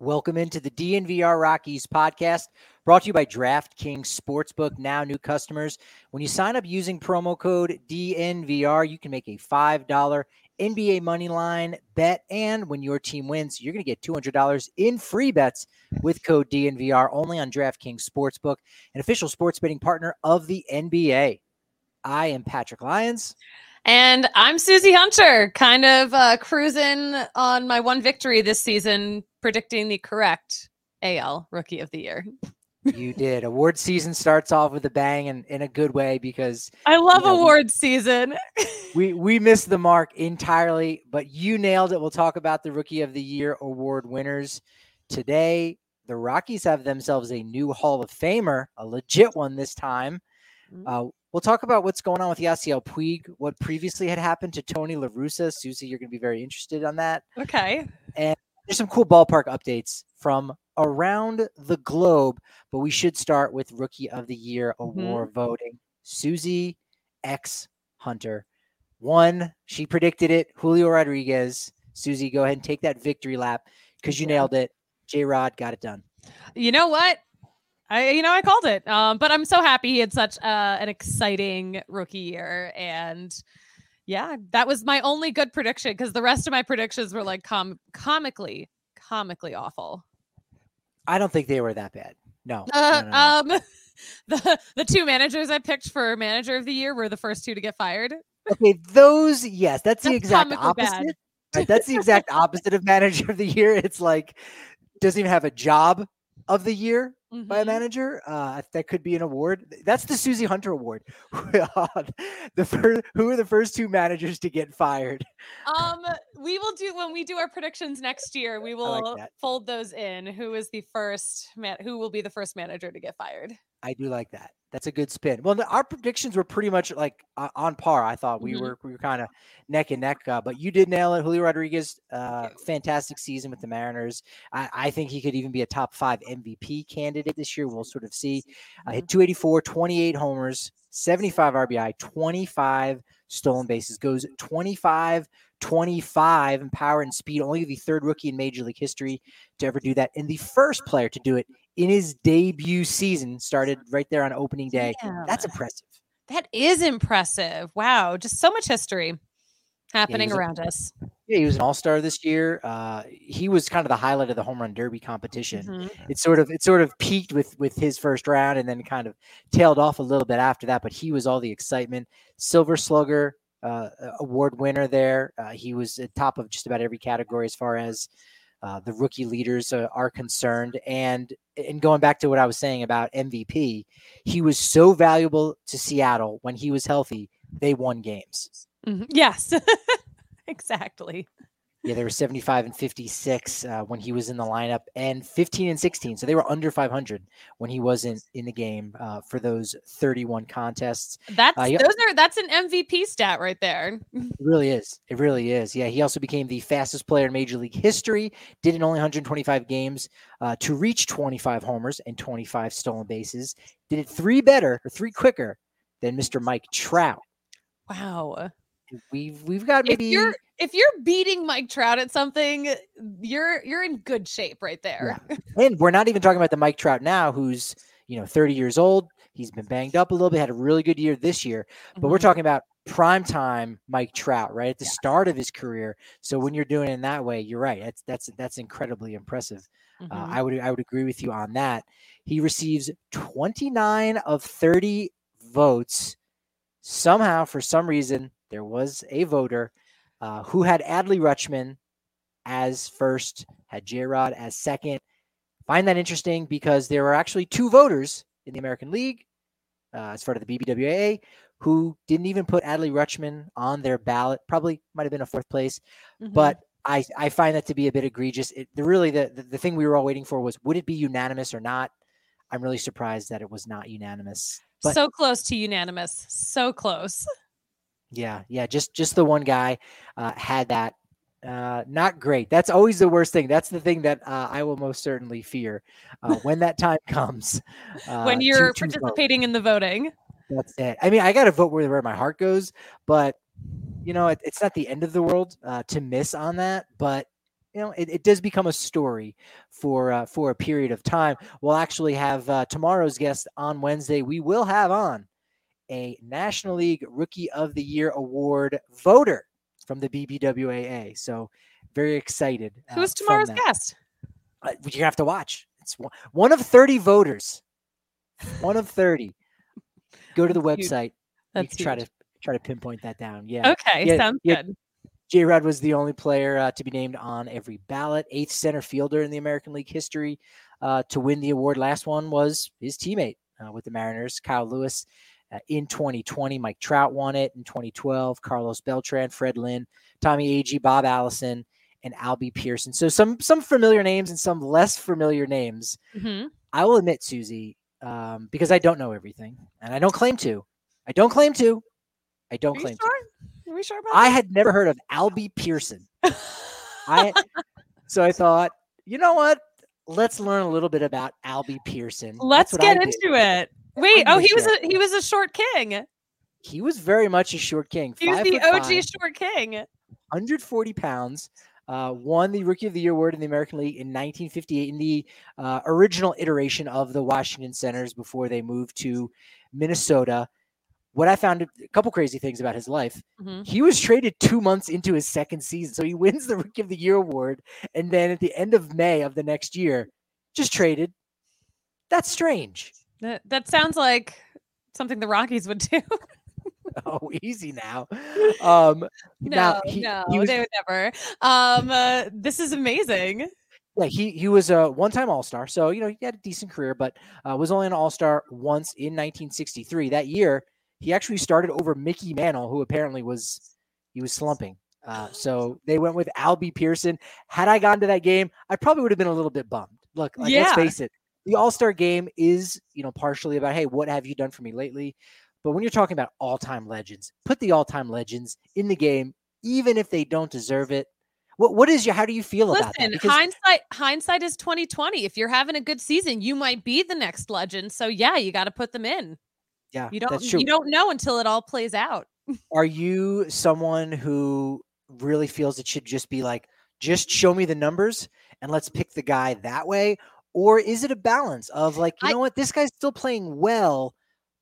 Welcome into the DNVR Rockies podcast, brought to you by DraftKings Sportsbook. Now, new customers, when you sign up using promo code DNVR, you can make a $5 NBA moneyline bet, and when your team wins, you're going to get $200 in free bets with code DNVR, only on DraftKings Sportsbook, an official sports betting partner of the NBA. I am Patrick Lyons. And I'm Susie Hunter, kind of cruising on my one victory this season, predicting the correct AL Rookie of the Year. You did. Award season starts off with a bang, and in a good way, because I love award season. we missed the mark entirely, but you nailed it. We'll talk about the Rookie of the Year award winners today. The Rockies have themselves a new Hall of Famer, a legit one this time. We'll talk about what's going on with Yasiel Puig, what previously had happened to Tony LaRussa. Susie, you're going to be very interested on that. Okay. And there's some cool ballpark updates from around the globe, but we should start with Rookie of the Year award voting. Susie X Hunter won. She predicted it. Julio Rodriguez. Susie, go ahead and take that victory lap, because you nailed it. J-Rod got it done. You know what? I called it, but I'm so happy he had such an exciting rookie year. And yeah, that was my only good prediction, because the rest of my predictions were like comically awful. I don't think they were that bad. No. The two managers I picked for manager of the year were the first two to get fired. Okay. Those. Yes. That's the exact opposite. Right, that's the exact opposite of manager of the year. It's like, doesn't even have a job of the year by a manager. That could be an award. That's the Susie Hunter award. Who are the first two managers to get fired? We will do, when we do our predictions next year, we will fold those in. Who is the first man? Who will be the first manager to get fired? I do like that. That's a good spin. Well, our predictions were pretty much like on par. I thought we were kind of neck and neck, but you did nail it. Julio Rodriguez, fantastic season with the Mariners. I think he could even be a top five MVP candidate this year. We'll sort of see. Hit 284, 28 homers, 75 RBI, 25 stolen bases, goes 25-25 in power and speed. Only the third rookie in Major League history to ever do that, and the first player to do it in his debut season. Started right there on opening day. Yeah. That's impressive. That is impressive. Wow. Just so much history happening around us. Yeah, he was an all-star this year. He was kind of the highlight of the home run derby competition. It sort of peaked with his first round, and then kind of tailed off a little bit after that, but he was all the excitement. Silver Slugger award winner there. He was at top of just about every category as far as the rookie leaders are concerned. And going back to what I was saying about MVP, he was so valuable to Seattle. When he was healthy, they won games. Mm-hmm. Yes, exactly. Yeah, they were 75 and 56 when he was in the lineup, and 15 and 16. So they were under 500 when he wasn't in the game for those 31 contests. That's an MVP stat right there. It really is. It really is. Yeah, he also became the fastest player in Major League history. Did in only 125 games to reach 25 homers and 25 stolen bases. Did it three quicker than Mr. Mike Trout. Wow. We've got maybe. If you're beating Mike Trout at something, you're in good shape right there. Yeah. And we're not even talking about the Mike Trout now, who's 30 years old. He's been banged up a little bit, had a really good year this year. But we're talking about primetime Mike Trout, right at the start of his career. So when you're doing it in that way, you're right. That's incredibly impressive. Mm-hmm. I would agree with you on that. He receives 29 of 30 votes. Somehow, for some reason, there was a voter who had Adley Rutschman as first, had J-Rod as second. Find that interesting because there were actually two voters in the American League, as far as the BBWAA, who didn't even put Adley Rutschman on their ballot. Probably might have been a fourth place, but I find that to be a bit egregious. The thing we were all waiting for was, would it be unanimous or not? I'm really surprised that it was not unanimous. But so close to unanimous. So close. Yeah. Just the one guy had that. Not great. That's always the worst thing. That's the thing that I will most certainly fear when that time comes. When you're participating in the voting. That's it. I mean, I got to vote where my heart goes, but it's not the end of the world to miss on that. But it does become a story for a period of time. We'll actually have tomorrow's guest on Wednesday. We will have on a National League Rookie of the Year award voter from the BBWAA. So very excited. Who's tomorrow's guest? You have to watch. It's one of 30 voters. One of 30. Go to the website. You can try to pinpoint that down. Yeah. Okay. Yeah, sounds good. J-Rod was the only player to be named on every ballot. 8th center fielder in the American League history to win the award. Last one was his teammate with the Mariners, Kyle Lewis. In 2020, Mike Trout won it. In 2012, Carlos Beltran, Fred Lynn, Tommy Agee, Bob Allison, and Albie Pearson. So some familiar names and some less familiar names. Mm-hmm. I will admit, Susie, because I don't know everything, and I don't claim to. Are we sure about that? I had never heard of Albie Pearson. So I thought, you know what? Let's learn a little bit about Albie Pearson. Let's get into it. Wait, he was a short king. He was very much a short king. He was the OG short king. 140 pounds. Won the Rookie of the Year award in the American League in 1958 in the original iteration of the Washington Senators before they moved to Minnesota. What I found a couple crazy things about his life. Mm-hmm. He was traded 2 months into his second season. So he wins the Rookie of the Year award. And then at the end of May of the next year, just traded. That's strange. That sounds like something the Rockies would do. Oh, easy now. They would never. This is amazing. Yeah, he was a one-time All-Star, so he had a decent career, but was only an All-Star once in 1963. That year, he actually started over Mickey Mantle, who apparently was slumping. So they went with Albie Pearson. Had I gone to that game, I probably would have been a little bit bummed. Look, let's face it. The All-Star game is, partially about, hey, what have you done for me lately? But when you're talking about all-time legends, put the all-time legends in the game, even if they don't deserve it. How do you feel about that? Because hindsight is 2020. If you're having a good season, you might be the next legend. So yeah, you got to put them in. Yeah, you don't know until it all plays out. Are you someone who really feels it should just be like, just show me the numbers and let's pick the guy that way? Or is it a balance of like, this guy's still playing well,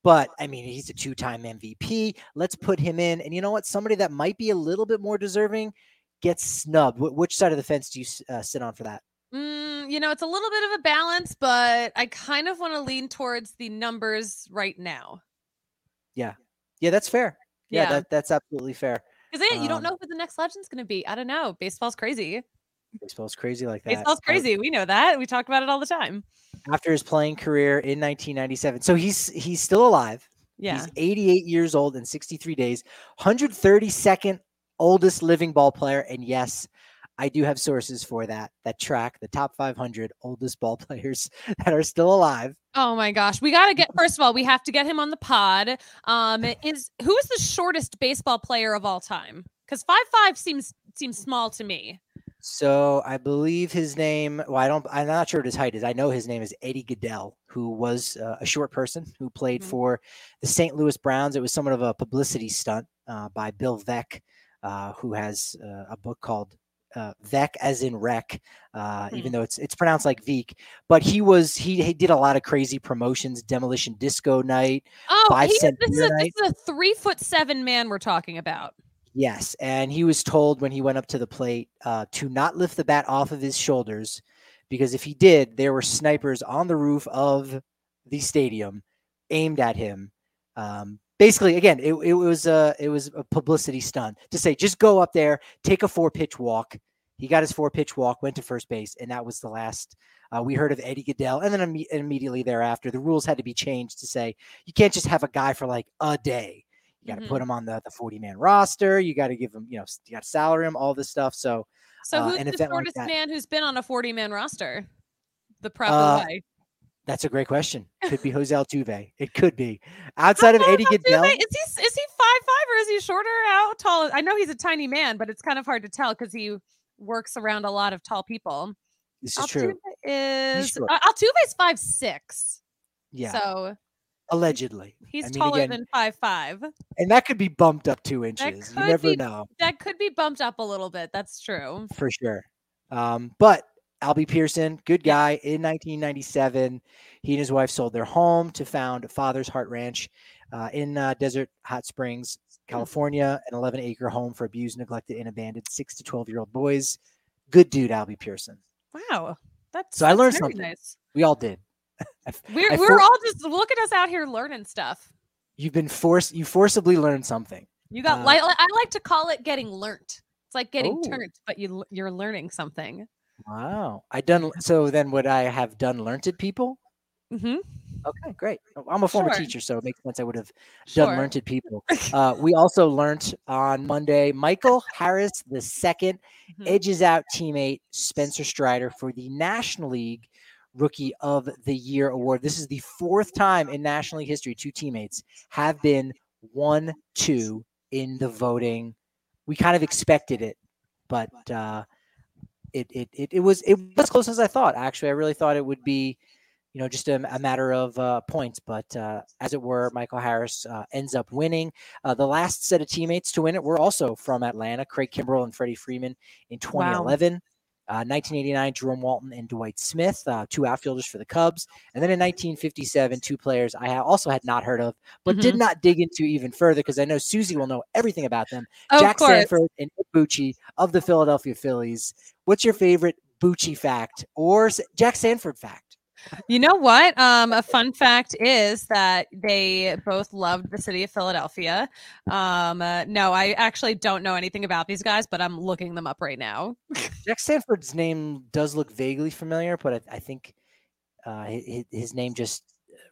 but I mean, he's a two-time MVP. Let's put him in. And somebody that might be a little bit more deserving gets snubbed. Which side of the fence do you sit on for that? It's a little bit of a balance, but I kind of want to lean towards the numbers right now. Yeah. Yeah, that's fair. Yeah, that's absolutely fair. Because you don't know who the next legend's going to be. I don't know. Baseball's crazy. Baseball's crazy like that. Baseball's crazy. We know that. We talk about it all the time. After his playing career in 1997. So he's still alive. Yeah. He's 88 years old and 63 days, 132nd oldest living ball player. And yes, I do have sources for that track the top 500 oldest ball players that are still alive. Oh my gosh. We got to get, first of all, we have to get him on the pod. Who's the shortest baseball player of all time? Because 5'5" seems small to me. So I believe his name, I'm not sure what his height is. I know his name is Eddie Gaedel, who was a short person who played for the St. Louis Browns. It was somewhat of a publicity stunt by Bill Veeck, who has a book called Veeck as in wreck, even though it's pronounced like Veek. But he did a lot of crazy promotions, demolition disco night. Oh, this is a 3'7" man we're talking about. Yes, and he was told when he went up to the plate to not lift the bat off of his shoulders, because if he did, there were snipers on the roof of the stadium aimed at him. Basically, again, it was a publicity stunt to say, just go up there, take a 4-pitch walk. He got his 4-pitch walk, went to first base, and that was the last we heard of Eddie Gaedel. And then immediately thereafter, the rules had to be changed to say you can't just have a guy for like a day. You got to put him on the 40-man roster. You got to give him, you got to salary him, all this stuff. So who's the shortest man who's been on a 40-man roster? The proper way. That's a great question. Could be Jose Altuve. It could be. Outside of Eddie Gaedel. Is he 5'5" or is he shorter? How tall? I know he's a tiny man, but it's kind of hard to tell because he works around a lot of tall people. This is true. Altuve's 5'6". Yeah. So... allegedly. He's taller than 5'5". And that could be bumped up 2 inches. You never know. That could be bumped up a little bit. That's true. For sure. But Albie Pearson, good guy. In 1997, he and his wife sold their home to found Father's Heart Ranch in Desert Hot Springs, California, an 11-acre home for abused, neglected, and abandoned 6 to 12-year-old boys. Good dude, Albie Pearson. Wow. I learned something. Nice. We all did. We're all just look at us out here learning stuff. You've been forcibly learned something. You got I like to call it getting learnt. It's like getting turned, but you're learning something. Wow. Would I have done learnted people? Mm-hmm. Okay, great. I'm a former teacher, so it makes sense I would have done learned people. We also learned on Monday, Michael Harris II edges out teammate Spencer Strider for the National League Rookie of the Year award. This is the fourth time in National League history two teammates have been 1-2 in the voting. We kind of expected it, but it was close as I thought. Actually, I really thought it would be, just a matter of points. But as it were, Michael Harris ends up winning. The last set of teammates to win it were also from Atlanta: Craig Kimbrell and Freddie Freeman in 2011. Wow. 1989, Jerome Walton and Dwight Smith, two outfielders for the Cubs. And then in 1957, two players I also had not heard of, but did not dig into even further because I know Susie will know everything about them. Oh, Jack Sanford and Ed Bouchee of the Philadelphia Phillies. What's your favorite Bouchee fact or Jack Sanford fact? You know what? A fun fact is that they both loved the city of Philadelphia. No, I actually don't know anything about these guys, but I'm looking them up right now. Jack Sanford's name does look vaguely familiar, but I think his name just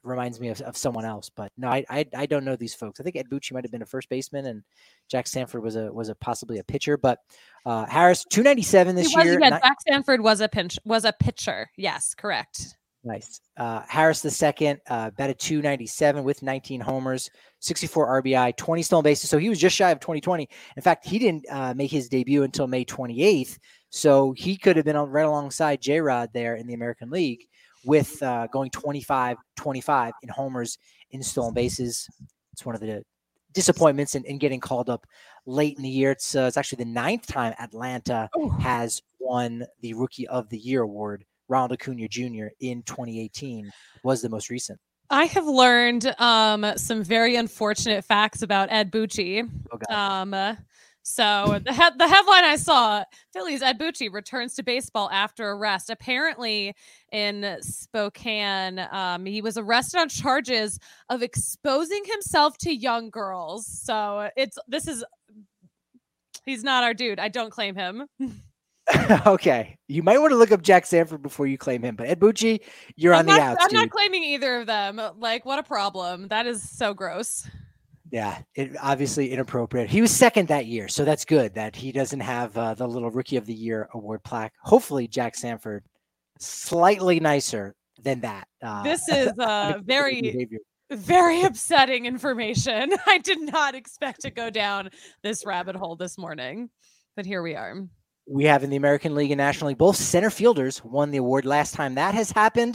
reminds me of someone else. But no, I don't know these folks. I think Ed Bouchee might have been a first baseman, and Jack Sanford was possibly a pitcher. But Harris, 297 this year. Yeah, Jack Sanford was a pitcher. Yes, correct. Nice. Harris II batted .297 with 19 homers, 64 RBI, 20 stolen bases. So he was just shy of 2020. In fact, he didn't make his debut until May 28th. So he could have been right alongside J-Rod there in the American League with going 25-25 in homers in stolen bases. It's one of the disappointments in getting called up late in the year. It's actually the 9th time Atlanta has won the Rookie of the Year award. Ronald Acuna Jr. in 2018 was the most recent. I have learned some very unfortunate facts about Ed Bouchee. Oh, so the headline I saw, Phillies Ed Bouchee returns to baseball after arrest. Apparently in Spokane, he was arrested on charges of exposing himself to young girls. So he's not our dude. I don't claim him. Okay. You might want to look up Jack Sanford before you claim him, but Ed Bouchee, you're on the outs. I'm not claiming either of them. Like, what a problem. That is so gross. Yeah, it obviously inappropriate. He was second that year, so that's good that he doesn't have the little Rookie of the Year award plaque. Hopefully, Jack Sanford slightly nicer than that. This is very, very upsetting information. I did not expect to go down this rabbit hole this morning, but here we are. We have in the American League and National League, both center fielders won the award last time that has happened,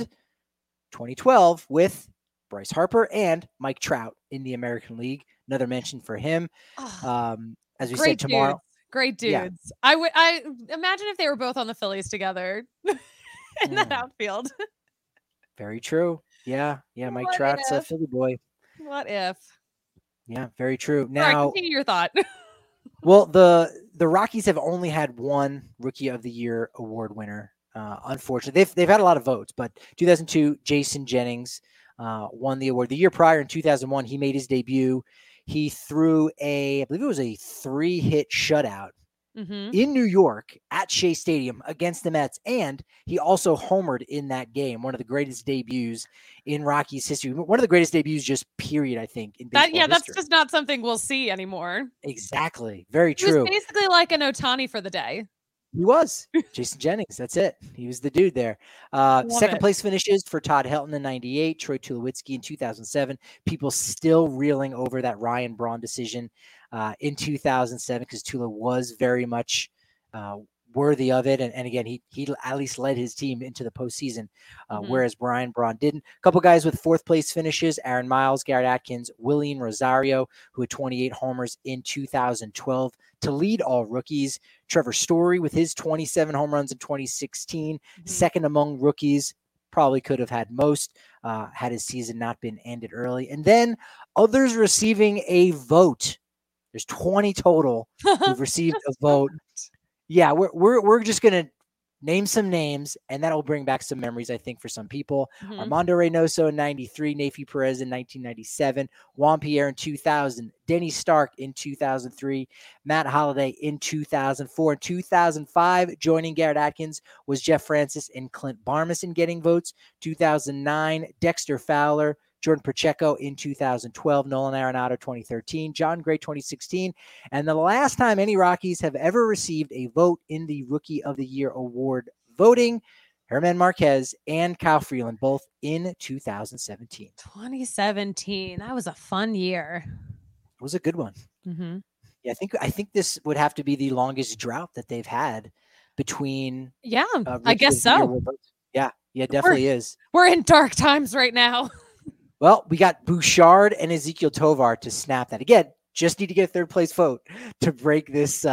2012, with Bryce Harper and Mike Trout in the American League. Another mention for him. As we said, tomorrow. Dudes. Great dudes. Yeah. I imagine if they were both on the Phillies together in that outfield. Very true. Yeah. Yeah. Mike Trout's a Philly boy. What if? Yeah. Very true. Now, all right, continue your thought. Well, the Rockies have only had one Rookie of the Year award winner. Unfortunately, they've had a lot of votes, but 2002, Jason Jennings won the award. The year prior in 2001, he made his debut. He threw I believe it was a 3-hit shutout in New York at Shea Stadium against the Mets. And he also homered in that game. One of the greatest debuts in Rockies history. One of the greatest debuts just period, I think. In baseball history. That's just not something we'll see anymore. Exactly. Very true. He was basically like an Ohtani for the day. He was Jason Jennings. That's it. He was the dude there. Second place finishes for Todd Helton in 1998, Troy Tulowitzki in 2007. People still reeling over that Ryan Braun decision in 2007 because Tula was very much worthy of it. And again, he at least led his team into the postseason, whereas Ryan Braun didn't. A couple guys with fourth place finishes, Aaron Miles, Garrett Atkins, Willian Rosario, who had 28 homers in 2012 to lead all rookies. Trevor Story with his 27 home runs in 2016, second among rookies, probably could have had most had his season not been ended early. And then others receiving a vote. There's 20 total who've received a vote. Yeah, we're just gonna name some names, and that'll bring back some memories, I think, for some people. Armando Reynoso in 1993, Nafee Perez in 1997, Juan Pierre in 2000, Denny Stark in 2003, Matt Holliday in 2004. In 2005, joining Garrett Atkins was Jeff Francis and Clint Barmison getting votes. 2009, Dexter Fowler, Jordan Pacheco in 2012, Nolan Arenado 2013, John Gray 2016, and the last time any Rockies have ever received a vote in the Rookie of the Year award voting, Herman Marquez and Kyle Freeland, both in 2017. 2017, that was a fun year. It was a good one. Yeah, I think this would have to be the longest drought that they've had between. Yeah, I guess so. Yeah, it definitely is. We're in dark times right now. Well, we got Bouchard and Ezekiel Tovar to snap that. Again, just need to get a third place vote to break this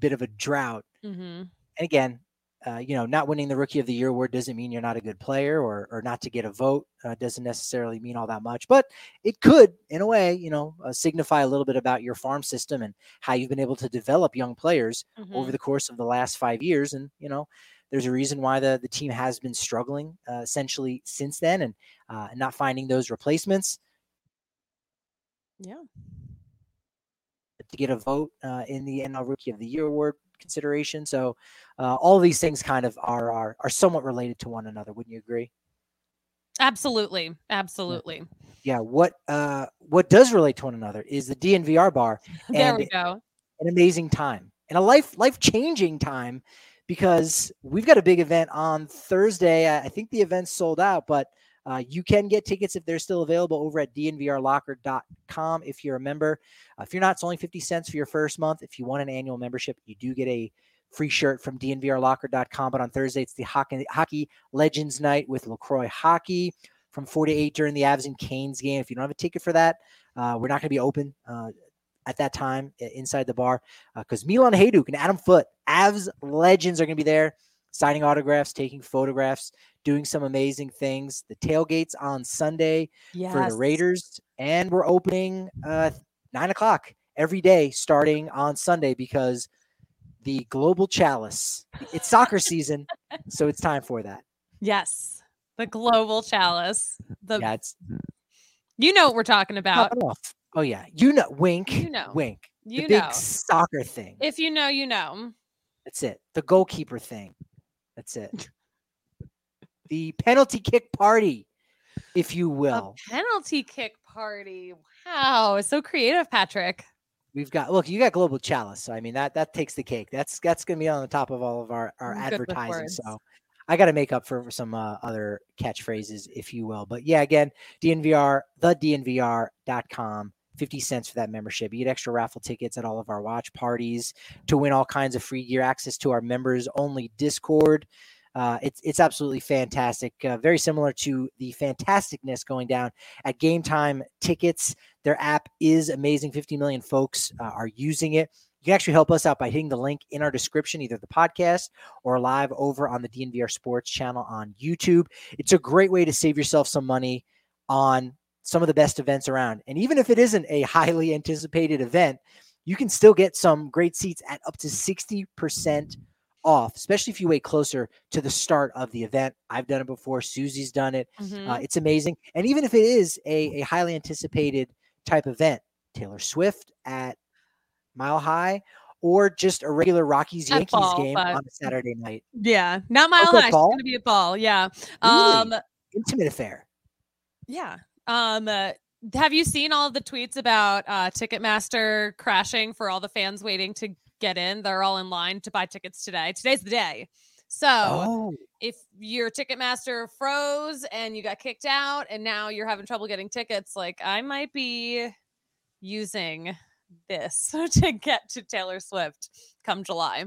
bit of a drought. And again, not winning the Rookie of the Year award doesn't mean you're not a good player or not to get a vote. Doesn't necessarily mean all that much, but it could, in a way, signify a little bit about your farm system and how you've been able to develop young players over the course of the last 5 years. And, there's a reason why the team has been struggling essentially since then and not finding those replacements. Yeah. To get a vote in the NL Rookie of the Year award consideration. So all these things kind of are somewhat related to one another. Wouldn't you agree? Absolutely. Yeah. What does relate to one another is the DNVR bar. There we go. An amazing time and a life-changing time. Because we've got a big event on Thursday. I think the event's sold out, but you can get tickets if they're still available over at dnvrlocker.com if you're a member. If you're not, it's only $0.50 for your first month. If you want an annual membership, you do get a free shirt from dnvrlocker.com. But on Thursday, it's the Hockey Legends Night with LaCroix Hockey from 4 to 8 during the Avs and Canes game. If you don't have a ticket for that, we're not going to be open at that time inside the bar because Milan Hajduk and Adam Foote, Avs legends, are going to be there signing autographs, taking photographs, doing some amazing things. The tailgate's on Sunday for the Raiders, and we're opening 9:00 every day starting on Sunday because the Global Chalice, it's soccer season, so it's time for that. Yes, the Global Chalice. You know what we're talking about. Oh, yeah. Wink. Wink. The big soccer thing. If you know, you know. That's it. The goalkeeper thing. That's it. The penalty kick party, if you will. A penalty kick party. Wow. It's so creative, Patrick. We've got, look, you got Global Chalice. So, I mean, that takes the cake. That's going to be on the top of all of our advertising. So I got to make up for some other catchphrases, if you will. But yeah, again, DNVR, thednvr.com. 50 cents for that membership. You get extra raffle tickets at all of our watch parties, to win all kinds of free gear, access to our members only Discord. It's absolutely fantastic. Very similar to the fantasticness going down at Game Time Tickets. Their app is amazing. 50 million folks are using it. You can actually help us out by hitting the link in our description, either the podcast or live over on the DNVR Sports channel on YouTube. It's a great way to save yourself some money on some of the best events around. And even if it isn't a highly anticipated event, you can still get some great seats at up to 60% off, especially if you wait closer to the start of the event. I've done it before. Susie's done it. Mm-hmm. It's amazing. And even if it is a highly anticipated type event, Taylor Swift at Mile High, or just a regular Rockies Yankees game on a Saturday night. Yeah. Not Mile High. It's going to be a ball. Yeah. Really intimate affair. Yeah. Have you seen all of the tweets about Ticketmaster crashing for all the fans waiting to get in? They're all in line to buy tickets today. Today's the day. So if your Ticketmaster froze and you got kicked out and now you're having trouble getting tickets, like I might be using this to get to Taylor Swift come July.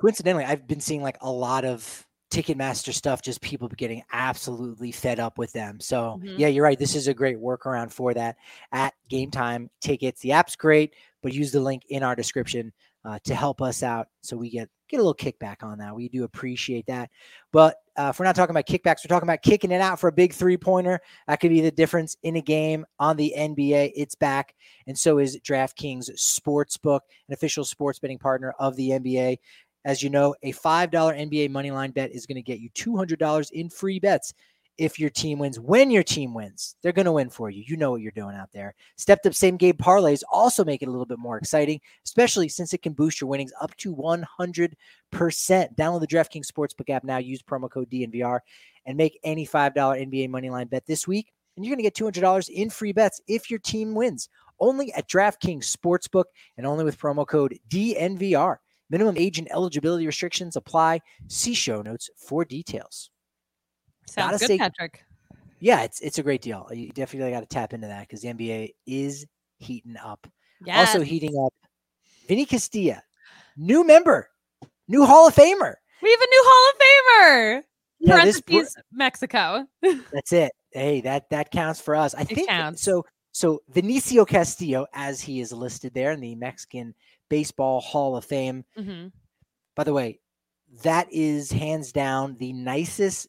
Coincidentally, I've been seeing like a lot of Ticketmaster stuff, just people getting absolutely fed up with them. So yeah, you're right. This is a great workaround for that at Game Time Tickets. The app's great, but use the link in our description to help us out. So we get a little kickback on that. We do appreciate that. But if we're not talking about kickbacks, we're talking about kicking it out for a big 3-pointer. That could be the difference in a game on the NBA. It's back. And so is DraftKings Sportsbook, an official sports betting partner of the NBA. As you know, a $5 NBA moneyline bet is going to get you $200 in free bets if your team wins. When your team wins, they're going to win for you. You know what you're doing out there. Stepped-up same-game parlays also make it a little bit more exciting, especially since it can boost your winnings up to 100%. Download the DraftKings Sportsbook app now. Use promo code DNVR and make any $5 NBA moneyline bet this week, and you're going to get $200 in free bets if your team wins. Only at DraftKings Sportsbook and only with promo code DNVR. Minimum age and eligibility restrictions apply. See show notes for details. Sounds good, Patrick. Yeah, it's a great deal. You definitely got to tap into that because the NBA is heating up. Yes. Also heating up, Vinny Castilla, new member, new Hall of Famer. We have a new Hall of Famer. Yeah, parentheses, Mexico. That's it. Hey, that counts for us. So Vinicio Castillo, as he is listed there in the Mexican Baseball Hall of Fame. Mm-hmm. By the way, that is hands down the nicest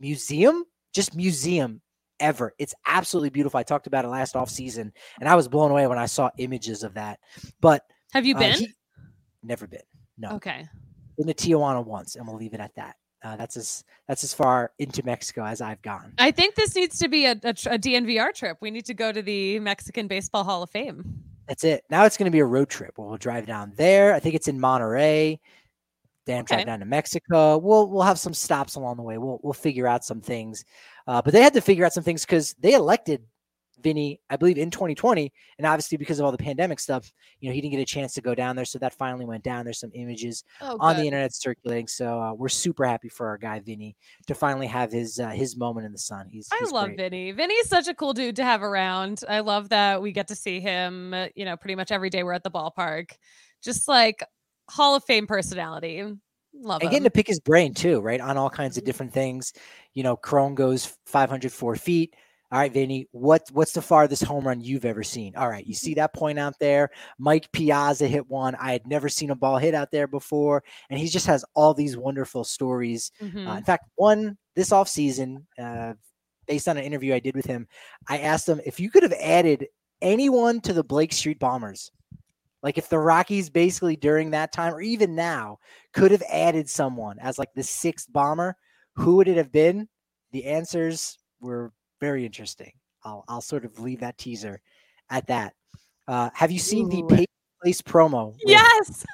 museum ever. It's absolutely beautiful. I talked about it last offseason, and I was blown away when I saw images of that. But have you been? Never been. No. Okay. Been to Tijuana once, and we'll leave it at that. That's as far into Mexico as I've gone. I think this needs to be a DNVR trip. We need to go to the Mexican Baseball Hall of Fame. That's it. Now it's going to be a road trip. We'll drive down there. I think it's in Monterey. Then drive down to Mexico. We'll have some stops along the way. We'll figure out some things. But they had to figure out some things because they elected Vinny, I believe, in 2020. And obviously because of all the pandemic stuff, he didn't get a chance to go down there. So that finally went down. There's some images on the internet circulating. So we're super happy for our guy, Vinny, to finally have his moment in the sun. I love great. Vinny. Vinny's such a cool dude to have around. I love that we get to see him, pretty much every day we're at the ballpark. Just like Hall of Fame personality. Love and him. Getting to pick his brain too, right? On all kinds of different things. Crone goes 504 feet. All right, Vinny, what's the farthest home run you've ever seen? All right, you see that point out there? Mike Piazza hit one. I had never seen a ball hit out there before. And he just has all these wonderful stories. Mm-hmm. In fact, one this offseason, based on an interview I did with him, I asked him if you could have added anyone to the Blake Street Bombers, like if the Rockies basically during that time or even now could have added someone as like the 6th bomber, who would it have been? The answers were very interesting. I'll sort of leave that teaser at that. Have you seen the Peyton Place promo? Yes.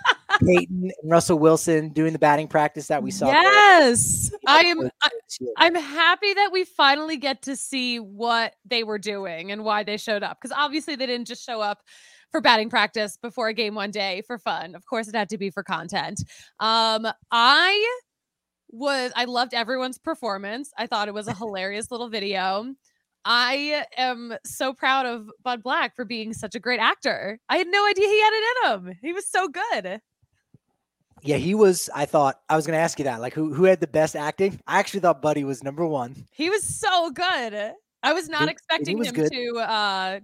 Peyton and Russell Wilson doing the batting practice that we saw. Yes. I'm happy that we finally get to see what they were doing and why they showed up. Because obviously they didn't just show up for batting practice before a game one day for fun. Of course it had to be for content. I loved everyone's performance. I thought it was a hilarious little video. I am so proud of Bud Black for being such a great actor. I had no idea he had it in him. He was so good. Yeah, he was. I thought I was going to ask you that. Like, who had the best acting? I actually thought Buddy was number one. He was so good. I was not expecting him to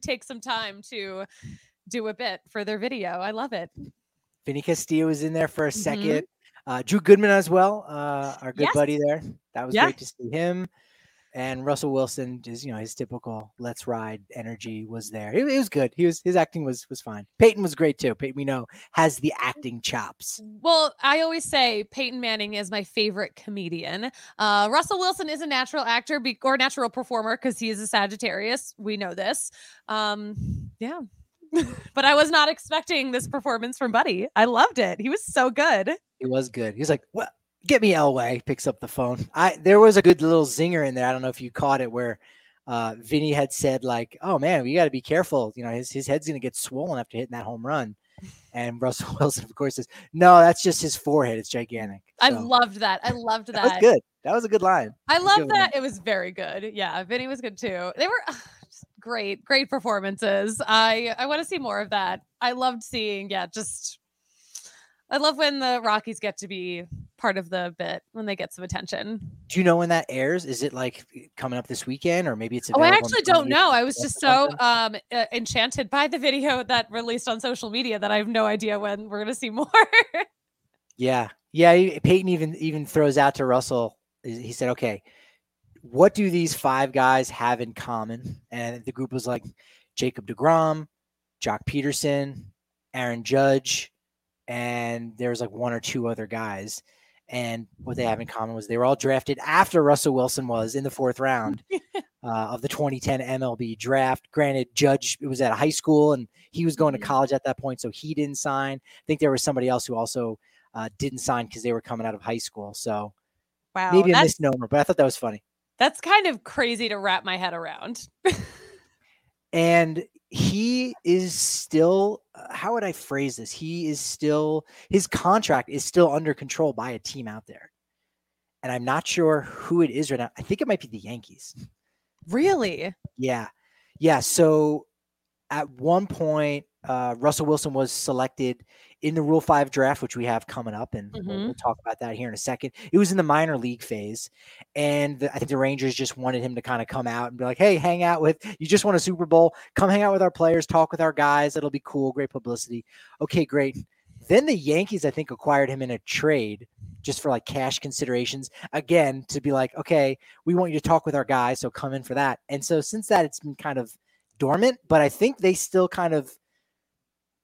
take some time to do a bit for their video. I love it. Vinny Castilla was in there for a second. Mm-hmm. Drew Goodman as well, our good buddy there. That was great to see him. And Russell Wilson, just, you know, his typical let's ride energy was there. It was good. His acting was fine. Peyton was great too. Peyton, we know, has the acting chops. Well, I always say Peyton Manning is my favorite comedian. Russell Wilson is a natural actor or natural performer because he is a Sagittarius. We know this. But I was not expecting this performance from Buddy. I loved it. He was so good. He was good. He was like, what? Get me Elway, picks up the phone. There was a good little zinger in there. I don't know if you caught it where Vinny had said like, oh man, we got to be careful. You know, his head's going to get swollen after hitting that home run. And Russell Wilson, of course, says, no, that's just his forehead. It's gigantic. So, I loved that. That was good. That was a good line. I love that. It was very good. Yeah. Vinny was good too. They were just great performances. I want to see more of that. I loved seeing, I love when the Rockies get to be part of the bit when they get some attention. Do you know when that airs? Is it like coming up this weekend or maybe it's I actually don't know. I was just so enchanted by the video that released on social media that I have no idea when we're going to see more. Yeah. Peyton even throws out to Russell. He said, okay, what do these five guys have in common? And the group was like Jacob deGrom, Jock Peterson, Aaron Judge, and there was like one or two other guys. And what they have in common was they were all drafted after Russell Wilson was in the fourth round of the 2010 MLB draft. Granted, Judge, it was at a high school and he was going to college at that point, so he didn't sign. I think there was somebody else who also didn't sign because they were coming out of high school. So wow, maybe a misnomer, but I thought that was funny. That's kind of crazy to wrap my head around. And he is still, how would I phrase this? His contract is still under control by a team out there. And I'm not sure who it is right now. I think it might be the Yankees. Really? Yeah. Yeah. So at one point, Russell Wilson was selected in the Rule 5 draft, which we have coming up. And we'll talk about that here in a second. It was in the minor league phase. And I think the Rangers just wanted him to kind of come out and be like, hey, hang out with, you just won a Super Bowl. Come hang out with our players, talk with our guys. It'll be cool. Great publicity. Okay, great. Then the Yankees, I think, acquired him in a trade just for like cash considerations. Again, to be like, okay, we want you to talk with our guys. So come in for that. And so since that, it's been kind of dormant, but I think they still kind of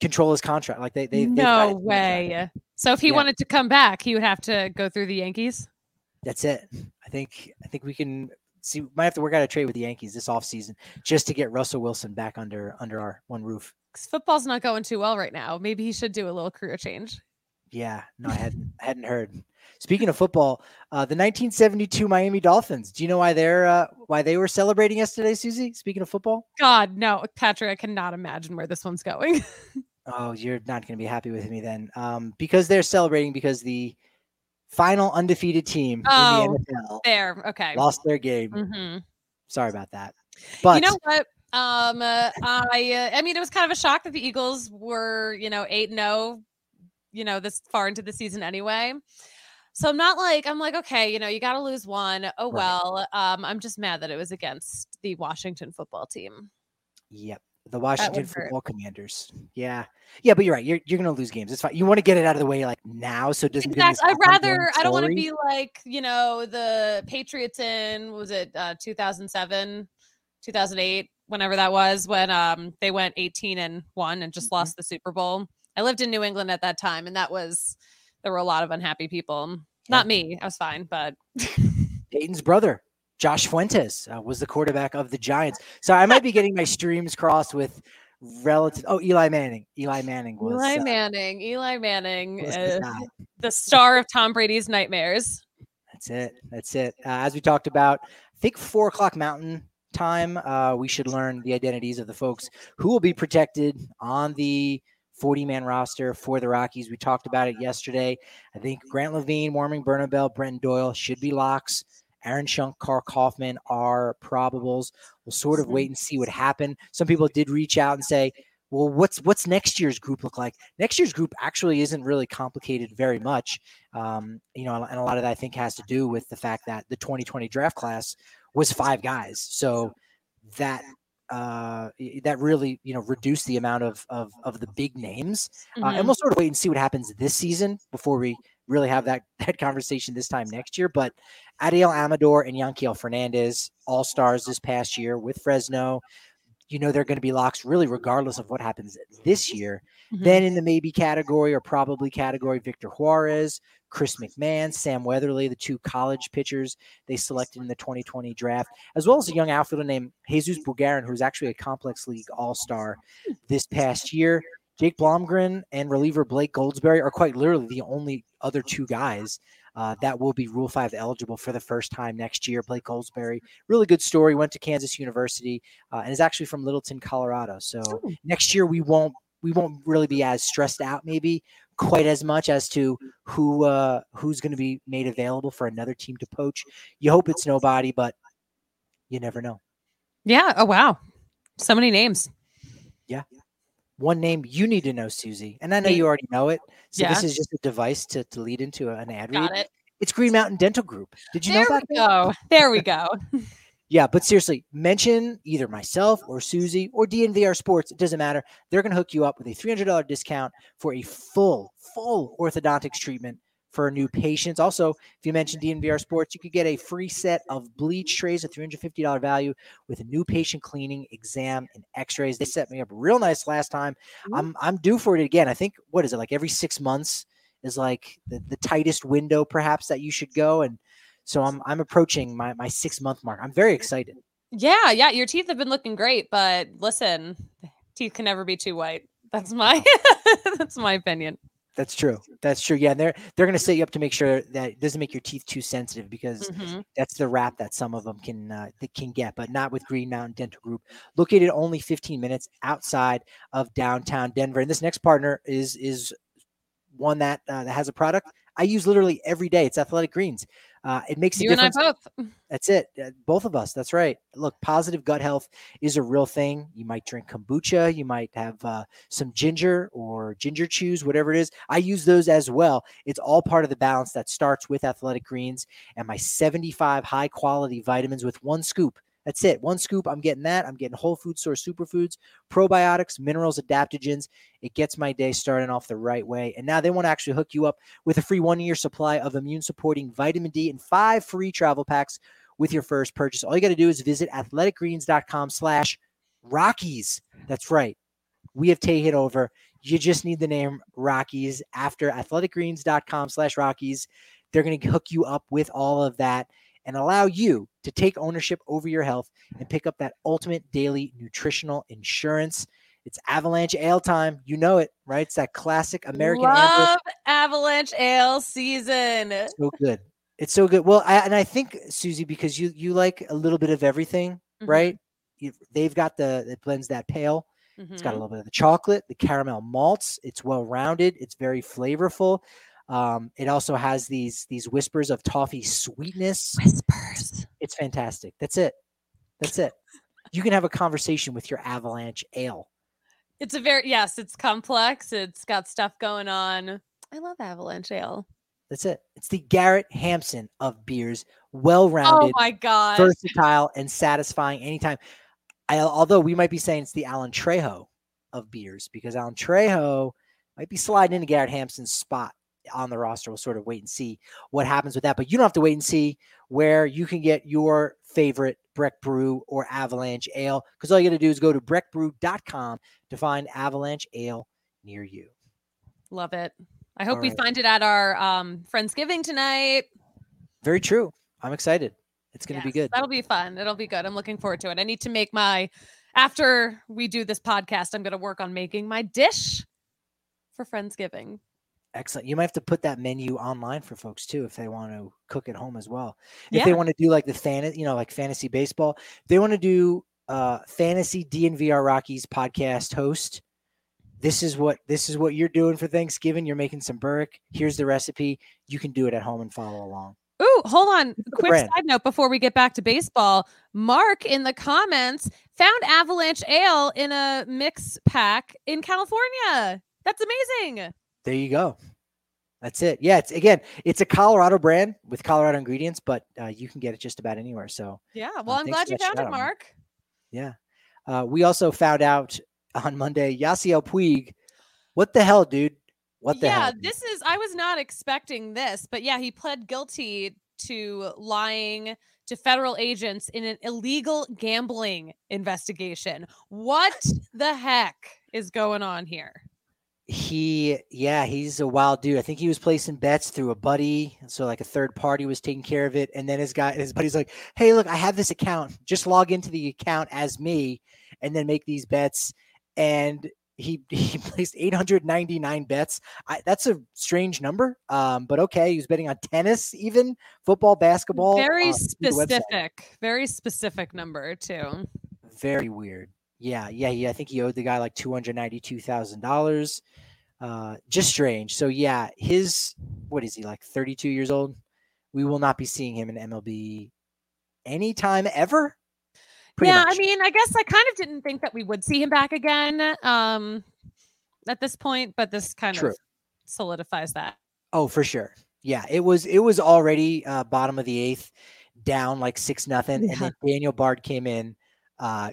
control his contract. Like they no way. So if he wanted to come back, he would have to go through the Yankees. That's it. I think we can see. We might have to work out a trade with the Yankees this offseason just to get Russell Wilson back under our one roof. Because football's not going too well right now. Maybe he should do a little career change. Yeah, no, I hadn't heard. Speaking of football, the 1972 Miami Dolphins. Do you know why they were celebrating yesterday, Susie? Speaking of football, God, no, Patrick, I cannot imagine where this one's going. Oh, you're not going to be happy with me then, because they're celebrating because the final undefeated team in the NFL lost their game. Mm-hmm. Sorry about that, but you know what? I mean, it was kind of a shock that the Eagles were 8-0. This far into the season anyway. So I'm like, okay, you got to lose one. Oh, well, I'm just mad that it was against the Washington football team. Yep. The Washington football Commanders. Yeah. Yeah. But you're right. You're going to lose games. It's fine. You want to get it out of the way like now. So it doesn't I don't want to be like, the Patriots in, 2007, 2008, whenever that was when they went 18-1 and just lost the Super Bowl. I lived in New England at that time, and there were a lot of unhappy people. Not me. I was fine, but Peyton's brother, Josh Fuentes, was the quarterback of the Giants. So I might be getting my streams crossed with relative. Oh, Eli Manning the star of Tom Brady's nightmares. That's it. As we talked about, I think 4 o'clock Mountain time, we should learn the identities of the folks who will be protected on the 40-man roster for the Rockies. We talked about it yesterday. I think Grant Levine, Warming Bernabelle, Brenton Doyle should be locks. Aaron Shunk, Carl Kaufman are probables. We'll sort of wait and see what happened. Some people did reach out and say, well, what's next year's group look like? Next year's group actually isn't really complicated very much. And a lot of that I think has to do with the fact that the 2020 draft class was 5 guys. So that really, reduced the amount of the big names. And we'll sort of wait and see what happens this season before we really have that conversation this time next year. But Adiel Amador and Yankiel Fernandez, all-stars this past year with Fresno, they're going to be locks really regardless of what happens this year. Mm-hmm. Then in the maybe category or probably category, Victor Juarez, Chris McMahon, Sam Weatherly, the 2 college pitchers they selected in the 2020 draft, as well as a young outfielder named Jesus Bulgarin, who's actually a complex league all-star this past year. Jake Blomgren and reliever Blake Goldsberry are quite literally the only other 2 guys that will be Rule 5 eligible for the first time next year. Blake Goldsberry, really good story, went to Kansas University and is actually from Littleton, Colorado. So next year we won't really be as stressed out maybe quite as much as to who's going to be made available for another team to poach. You hope it's nobody, but you never know. Yeah. Oh, wow. So many names. Yeah. One name you need to know, Susie, and I know you already know it. So this is just a device to lead into an ad read. Got it. It's Green Mountain Dental Group. Did you know that? There we go. Yeah, but seriously, mention either myself or Susie or DNVR Sports. It doesn't matter. They're going to hook you up with a $300 discount for a full orthodontics treatment for new patients. Also, if you mention DNVR Sports, you could get a free set of bleach trays at $350 value with a new patient cleaning, exam, and x-rays. They set me up real nice last time. I'm due for it again. I think, what is it, like every 6 months is like the tightest window perhaps that you should go. And so I'm approaching my 6-month mark. I'm very excited. Yeah. Your teeth have been looking great, but listen, teeth can never be too white. That's my opinion. That's true. Yeah. And they're going to set you up to make sure that it doesn't make your teeth too sensitive, because that's the rap that some of them can get, but not with Green Mountain Dental Group, located only 15 minutes outside of downtown Denver. And this next partner is one that has a product I use literally every day. It's Athletic Greens. It makes you a difference. And I both. That's it. Both of us. That's right. Look, positive gut health is a real thing. You might drink kombucha. You might have some ginger or ginger chews, whatever it is. I use those as well. It's all part of the balance that starts with Athletic Greens and my 75 high quality vitamins with 1 scoop. That's it. 1 scoop. I'm getting that. I'm getting whole food source superfoods, probiotics, minerals, adaptogens. It gets my day started off the right way. And now they want to actually hook you up with a free 1-year supply of immune supporting vitamin D and 5 free travel packs with your first purchase. All you got to do is visit athleticgreens.com/Rockies. That's right. We have taken over. You just need the name Rockies after athleticgreens.com/Rockies. They're going to hook you up with all of that and allow you to take ownership over your health and pick up that ultimate daily nutritional insurance. It's Avalanche Ale time. You know it, right? It's that classic American ale. Love Avalanche Ale season. So good. It's so good. Well, I think, Susie, because you like a little bit of everything, right? They've got it blends that pale. It's got a little bit of the chocolate, the caramel malts. It's well-rounded. It's very flavorful. It also has these whispers of toffee sweetness. Whispers. It's fantastic. That's it. You can have a conversation with your Avalanche Ale. It's it's complex. It's got stuff going on. I love Avalanche Ale. That's it. It's the Garrett Hampson of beers. Well-rounded, oh my God, versatile, and satisfying anytime. Although we might be saying it's the Alan Trejo of beers, because Alan Trejo might be sliding into Garrett Hampson's spot on the roster. We'll sort of wait and see what happens with that, but you don't have to wait and see where you can get your favorite Breck Brew or Avalanche Ale, because all you got to do is go to breckbrew.com to find Avalanche Ale near you. Love it. I hope we find it at our Friendsgiving tonight. Very true. I'm excited. It's going to be good. That'll be fun. It'll be good. I'm looking forward to it. I need to make my After we do this podcast, I'm going to work on making my dish for Friendsgiving. Excellent. You might have to put that menu online for folks too, if they want to cook at home as well. If they want to do like the like fantasy baseball, they want to do fantasy DNVR Rockies podcast host. This is what you're doing for Thanksgiving. You're making some burek. Here's the recipe. You can do it at home and follow along. Ooh, hold on. Quick side note before we get back to baseball. Mark in the comments found Avalanche Ale in a mix pack in California. That's amazing. There you go. That's it. Yeah. It's a Colorado brand with Colorado ingredients, but you can get it just about anywhere. So yeah. Well, I'm glad you found it, Mark. Yeah. We also found out on Monday, Yasiel Puig. What the hell, dude? What the hell? Yeah. I was not expecting this, but yeah, he pled guilty to lying to federal agents in an illegal gambling investigation. What the heck is going on here? He's a wild dude. I think he was placing bets through a buddy. So like a third party was taking care of it. And then his buddy's like, hey, look, I have this account. Just log into the account as me and then make these bets. And he placed 899 bets. That's a strange number. But okay. He was betting on tennis, even football, basketball. Very specific number too. Very weird. Yeah. I think he owed the guy like $292,000. Just strange. So yeah, what is he, like 32 years old? We will not be seeing him in MLB anytime ever. Pretty much. I mean, I guess I kind of didn't think that we would see him back again at this point, but this kind of solidifies that. Oh, for sure. Yeah, it was already bottom of the eighth, down like 6-0, and then Daniel Bard came in.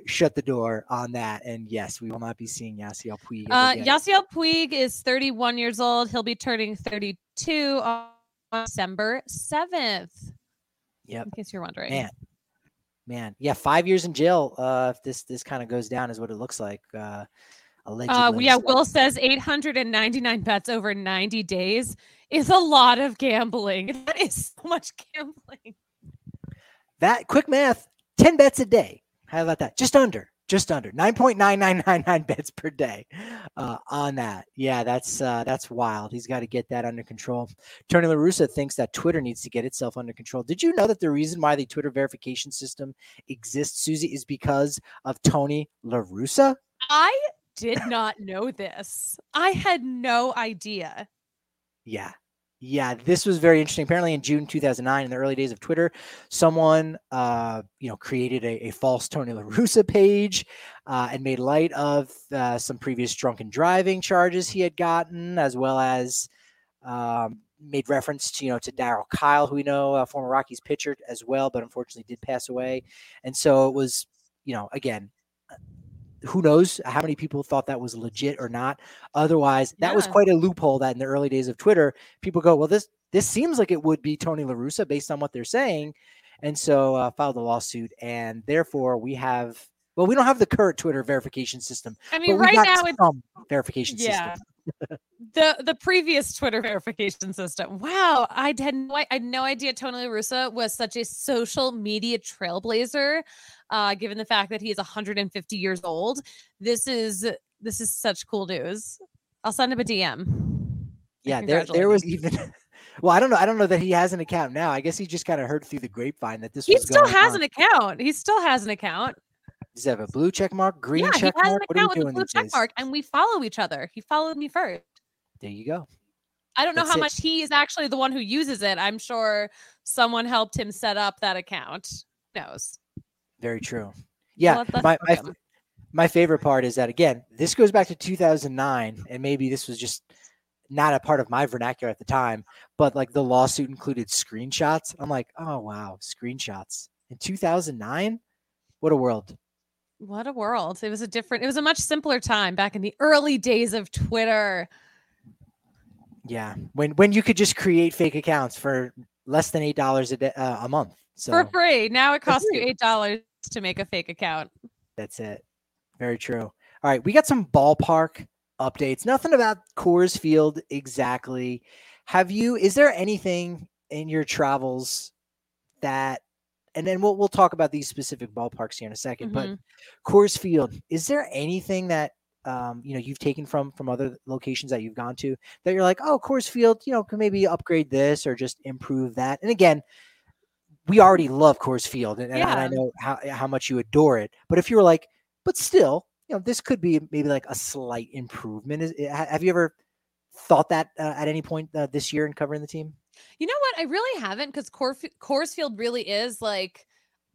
Shut the door on that. And yes, we will not be seeing Yasiel Puig. Yasiel Puig is 31 years old. He'll be turning 32 on December 7th. Yep. In case you're wondering. Man. Yeah. 5 years in jail. If this kind of goes down is what it looks like. Allegedly. Will says 899 bets over 90 days is a lot of gambling. That is so much gambling. That quick math, 10 bets a day. How about that? Just under 9.9999 bets per day on that. Yeah, that's wild. He's got to get that under control. Tony LaRussa thinks that Twitter needs to get itself under control. Did you know that the reason why the Twitter verification system exists, Susie, is because of Tony LaRussa? I did not know this. I had no idea. Yeah, this was very interesting. Apparently in June 2009, in the early days of Twitter, someone created a false Tony LaRussa page and made light of some previous drunken driving charges he had gotten, as well as made reference to Daryl Kyle, who we know, a former Rockies pitcher as well, but unfortunately did pass away. And so it was, again, who knows how many people thought that was legit or not. Otherwise, that was quite a loophole that in the early days of Twitter, people go, well, this seems like it would be Tony LaRussa based on what they're saying. And so filed a lawsuit. And therefore we don't have the current Twitter verification system. I mean, right now it's verification system. The previous Twitter verification system. Wow. I had no idea Tony LaRussa was such a social media trailblazer, given the fact that he is 150 years old. This is such cool news. I'll send him a DM. Yeah, there was even well, I don't know that he has an account now. I guess he just kind of heard through the grapevine that this was going on. He still has an account. Does he have a blue check mark? Green check mark? What are you doing? Blue check mark, and we follow each other. He followed me first. There you go. I don't know how much he is actually the one who uses it. I'm sure someone helped him set up that account. Who knows? Very true. Yeah. My favorite part is that, again, this goes back to 2009, and maybe this was just not a part of my vernacular at the time, but like the lawsuit included screenshots. I'm like, oh, wow, screenshots. In 2009? What a world. What a world. It was a much simpler time back in the early days of Twitter. Yeah. When you could just create fake accounts for less than $8 a day, a month. So for free. Now it costs you $8 to make a fake account. That's it. Very true. All right. We got some ballpark updates. Nothing about Coors Field exactly. Is there anything in your travels that and then we'll talk about these specific ballparks here in a second. Mm-hmm. But Coors Field, is there anything that you've taken from other locations that you've gone to that you're like, oh, Coors Field, can maybe upgrade this or just improve that? And again, we already love Coors Field, and I know how much you adore it. But if you were like, but still, this could be maybe like a slight improvement. Have you ever thought that at any point this year in covering the team? You know what? I really haven't, because Coors Field really is like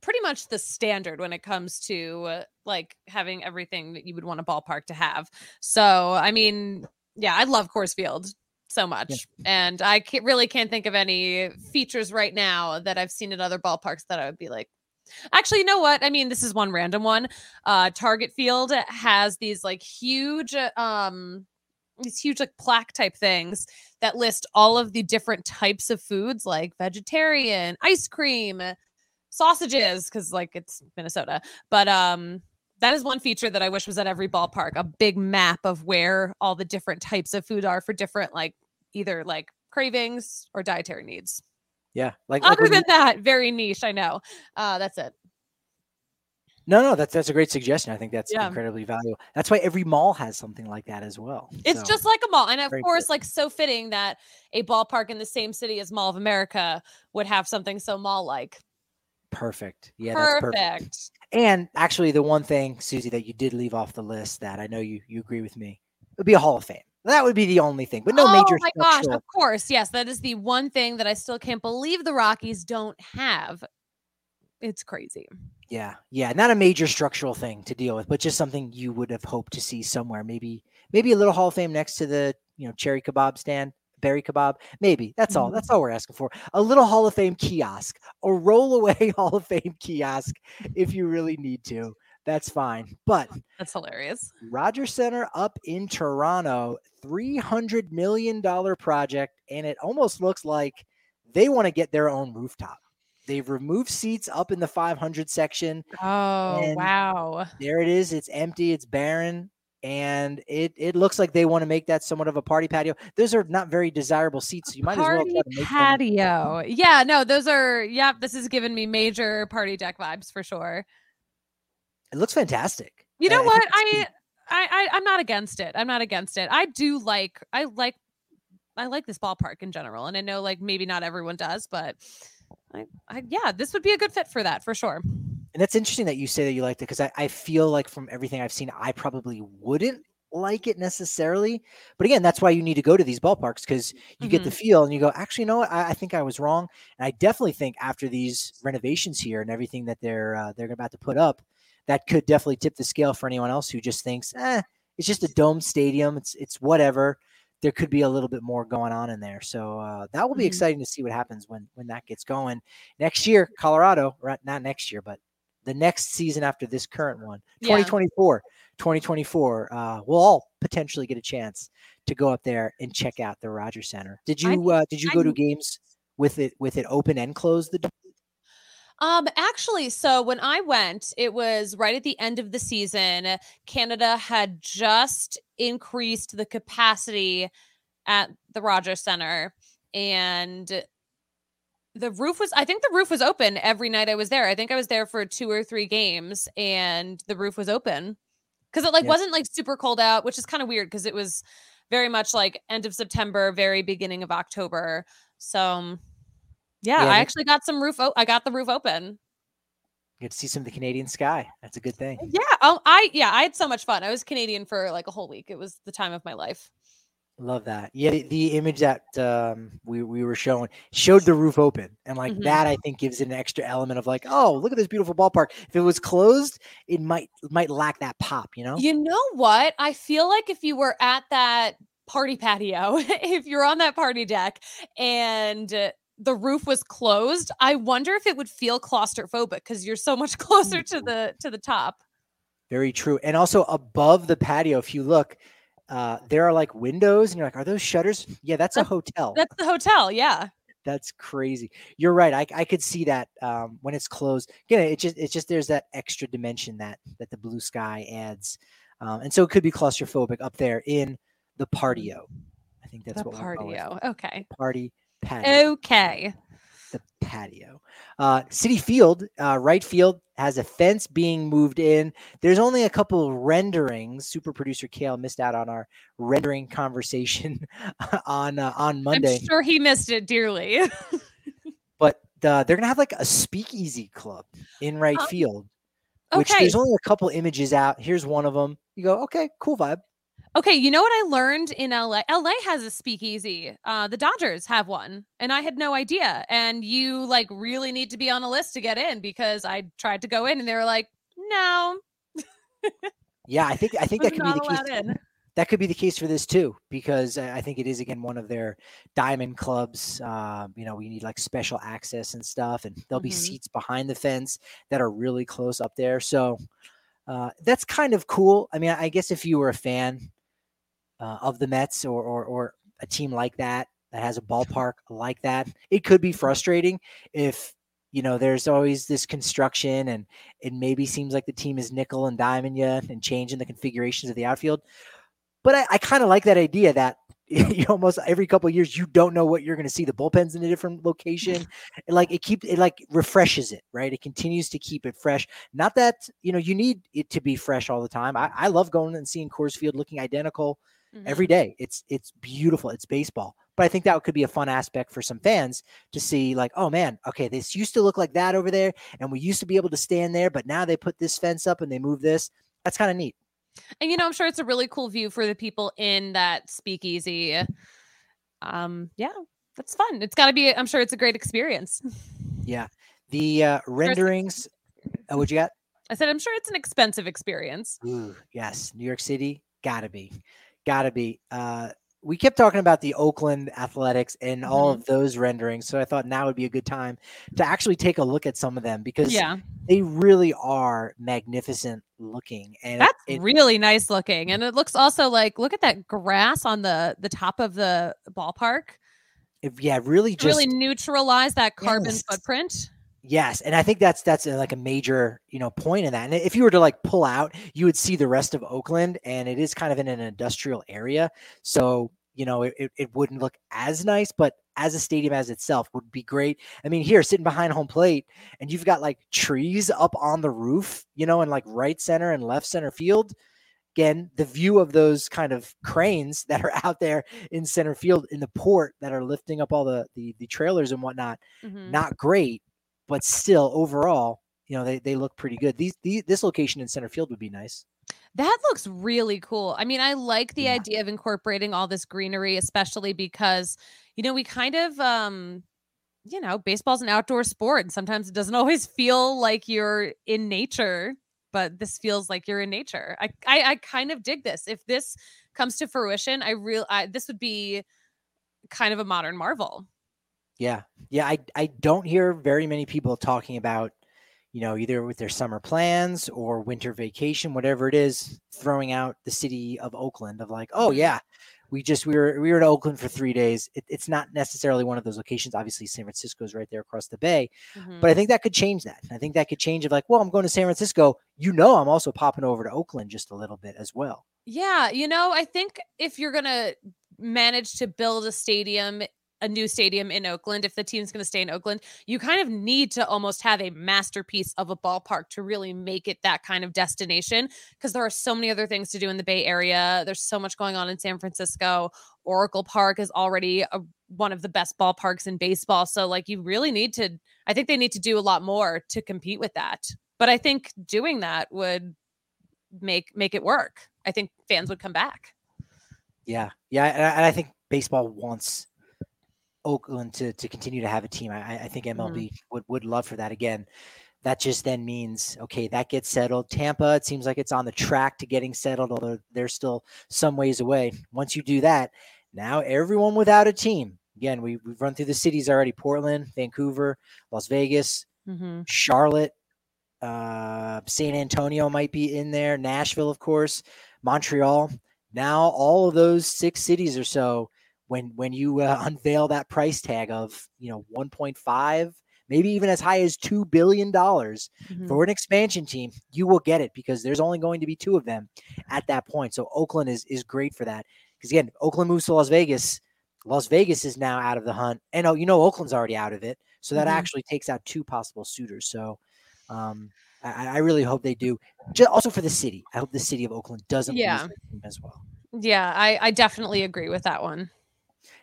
pretty much the standard when it comes to like having everything that you would want a ballpark to have. So, I mean, yeah, I love Coors Field so much. Yeah. And I really can't think of any features right now that I've seen at other ballparks that I would be like, actually, you know what? I mean, this is one random one. Target Field has these like huge like plaque type things that list all of the different types of foods, like vegetarian, ice cream, sausages, because like it's Minnesota. But that is one feature that I wish was at every ballpark, a big map of where all the different types of food are for different like either like cravings or dietary needs. Yeah. Like other than that, very niche, I know. That's it. No, that's a great suggestion. I think that's incredibly valuable. That's why every mall has something like that as well. It's just like a mall. And of course, like so fitting that a ballpark in the same city as Mall of America would have something so mall-like. Perfect. Yeah, that's perfect. And actually, the one thing, Susie, that you did leave off the list that I know you agree with me, it would be a Hall of Fame. That would be the only thing, but no major. Oh my gosh, of course. Yes, that is the one thing that I still can't believe the Rockies don't have. It's crazy. Yeah. Not a major structural thing to deal with, but just something you would have hoped to see somewhere. Maybe a little Hall of Fame next to the, cherry kebab stand, berry kebab. Maybe that's all. That's all we're asking for. A little Hall of Fame kiosk, a roll away Hall of Fame kiosk. If you really need to, that's fine. But that's hilarious. Rogers Center up in Toronto, $300 million project. And it almost looks like they want to get their own rooftop. They've removed seats up in the 500 section. Oh, wow. There it is. It's empty. It's barren. And it looks like they want to make that somewhat of a party patio. Those are not very desirable seats. So you might as well try to make patio. Yeah, no, those are. Yep. This is giving me major party deck vibes for sure. It looks fantastic. You know what? I mean, I'm not against it. I'm not against it. I like this ballpark in general. And I know like maybe not everyone does, but I this would be a good fit for that for sure. And that's interesting that you say that you liked it, because I feel like from everything I've seen, I probably wouldn't like it necessarily. But again, that's why you need to go to these ballparks, because you get the feel and you go, actually, you know what? I think I was wrong. And I definitely think after these renovations here and everything that they're about to put up, that could definitely tip the scale for anyone else who just thinks, it's just a dome stadium. It's whatever. There could be a little bit more going on in there. So that will be exciting to see what happens when that gets going next year. Colorado, right? Not next year, but the next season after this current one, 2024, we'll all potentially get a chance to go up there and check out the Rogers Center. Did you go to games with it open and closed the door? Actually, so when I went, it was right at the end of the season. Canada had just increased the capacity at the Rogers Center, and the roof was open every night I was there. I think I was there for 2 or 3 games and the roof was open, because it wasn't like super cold out, which is kind of weird because it was very much like end of September, very beginning of October. So Yeah, I actually got some roof. I got the roof open. Get to see some of the Canadian sky. That's a good thing. Yeah. Oh, I had so much fun. I was Canadian for like a whole week. It was the time of my life. Love that. Yeah. The image that we were showed the roof open, and like that, I think gives it an extra element of like, oh, look at this beautiful ballpark. If it was closed, it might lack that pop. You know what? I feel like if you were at that party patio, if you're on that party deck, and the roof was closed, I wonder if it would feel claustrophobic because you're so much closer to the top. Very true. And also above the patio, if you look, there are like windows and you're like, are those shutters? Yeah, that's a hotel. That's the hotel. Yeah. That's crazy. You're right. I could see that when it's closed. Again, it's just there's that extra dimension that the blue sky adds. And so it could be claustrophobic up there in the patio. I think that's what we're calling it. Okay. Party patio. Okay. The patio. City Field, right field, has a fence being moved in. There's only a couple renderings. Super producer Kale missed out on our rendering conversation on Monday. I'm sure he missed it dearly. But they're going to have like a speakeasy club in right field, which there's only a couple images out. Here's one of them. You go, okay, cool vibe. Okay, you know what I learned in LA? LA has a speakeasy. The Dodgers have one, and I had no idea. And you like really need to be on a list to get in, because I tried to go in and they were like, "No." Yeah, I think that could be the case. That could be the case for this too, because I think it is again one of their diamond clubs. You know, we need like special access and stuff, and there'll be seats behind the fence that are really close up there. So that's kind of cool. I mean, I guess if you were a fan of the Mets or a team like that has a ballpark like that, it could be frustrating if, you know, there's always this construction and it maybe seems like the team is nickel and diming you and changing the configurations of the outfield. But I kind of like that idea that you almost every couple of years, you don't know what you're going to see. The bullpen's in a different location. It refreshes it, right? It continues to keep it fresh. Not that, you know, you need it to be fresh all the time. I love going and seeing Coors Field looking identical every day. It's beautiful. It's baseball. But I think that could be a fun aspect for some fans to see, like, oh man, okay, this used to look like that over there, and we used to be able to stand there, but now they put this fence up and they move this. That's kind of neat. And, you know, I'm sure it's a really cool view for the people in that speakeasy. Yeah, that's fun. It's got to be, I'm sure it's a great experience. Yeah. The renderings. Oh, what you got? I said, I'm sure it's an expensive experience. Ooh, yes. New York City. Gotta be. We kept talking about the Oakland Athletics and all of those renderings. So I thought now would be a good time to actually take a look at some of them, because they really are magnificent looking. And that's really nice looking. And it looks also like, look at that grass on the top of the ballpark. Really neutralize that carbon footprint. Yes. And I think that's like a major, you know, point in that. And if you were to like pull out, you would see the rest of Oakland, and it is kind of in an industrial area. So, you know, it wouldn't look as nice, but as a stadium as itself would be great. I mean, here sitting behind home plate, and you've got like trees up on the roof, you know, and like right center and left center field. Again, the view of those kind of cranes that are out there in center field in the port that are lifting up all the trailers and whatnot. Not great. But still, overall, you know, they look pretty good. This location in center field would be nice. That looks really cool. I mean, I like the idea of incorporating all this greenery, especially because, you know, we kind of, you know, baseball's an outdoor sport, and sometimes it doesn't always feel like you're in nature, but this feels like you're in nature. I kind of dig this. If this comes to fruition, this would be kind of a modern marvel. Yeah. I don't hear very many people talking about, you know, either with their summer plans or winter vacation, whatever it is, throwing out the city of Oakland of like, oh yeah, we were in Oakland for 3 days. It's not necessarily one of those locations. Obviously, San Francisco is right there across the bay, but I think that could change that. I think that could change of like, well, I'm going to San Francisco. You know, I'm also popping over to Oakland just a little bit as well. Yeah. You know, I think if you're going to manage to build a new stadium in Oakland, if the team's going to stay in Oakland, you kind of need to almost have a masterpiece of a ballpark to really make it that kind of destination, because there are so many other things to do in the Bay Area. There's so much going on in San Francisco. Oracle Park is already one of the best ballparks in baseball. So like you really need to, I think they need to do a lot more to compete with that. But I think doing that would make it work. I think fans would come back. Yeah. Yeah. And I think baseball wants Oakland to continue to have a team. I think MLB would love for that. Again, that just then means, okay, that gets settled. Tampa, it seems like it's on the track to getting settled, although they're still some ways away. Once you do that, now everyone without a team. Again, we've run through the cities already: Portland, Vancouver, Las Vegas, Charlotte, San Antonio might be in there, Nashville, of course, Montreal. Now all of those 6 cities or so, when you unveil that price tag of, you know, 1.5, maybe even as high as $2 billion for an expansion team, you will get it, because there's only going to be 2 of them at that point. So Oakland is great for that. Because again, Oakland moves to Las Vegas. Las Vegas is now out of the hunt. And, oh, you know, Oakland's already out of it. So that actually takes out two possible suitors. So I really hope they do. Just also for the city. I hope the city of Oakland doesn't lose their team as well. Yeah, I definitely agree with that one.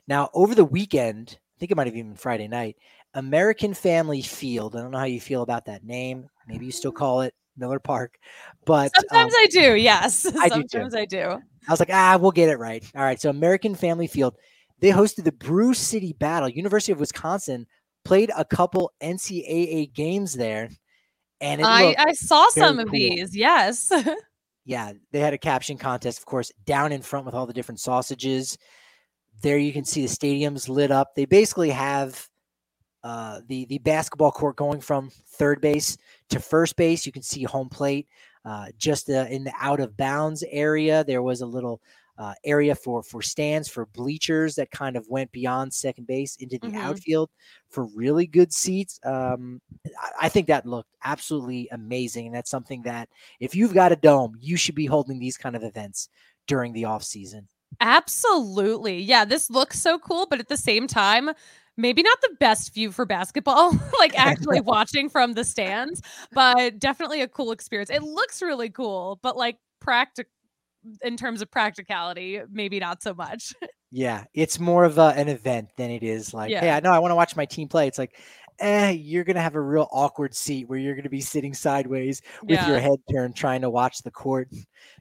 Now, over the weekend, I think it might have even Friday night, American Family Field. I don't know how you feel about that name. Maybe you still call it Miller Park, but sometimes I do. Yes. Sometimes I do. I was like, we'll get it right. All right. So American Family Field, they hosted the Brew City Battle. University of Wisconsin played a couple NCAA games there. And it I saw some of these. Yes. Yeah. They had a caption contest, of course, down in front with all the different sausages. There you can see the stadiums lit up. They basically have the basketball court going from third base to first base. You can see home plate in the out of bounds area. There was a little area for stands for bleachers that kind of went beyond second base into the outfield for really good seats. I think that looked absolutely amazing. And that's something that if you've got a dome, you should be holding these kind of events during the off season. Absolutely. Yeah. This looks so cool, but at the same time, maybe not the best view for basketball, like actually watching from the stands, but definitely a cool experience. It looks really cool, but like in terms of practicality, maybe not so much. Yeah. It's more of an event than it is like, hey, I know I want to watch my team play. It's like, you're going to have a real awkward seat where you're going to be sitting sideways with your head turned, trying to watch the court.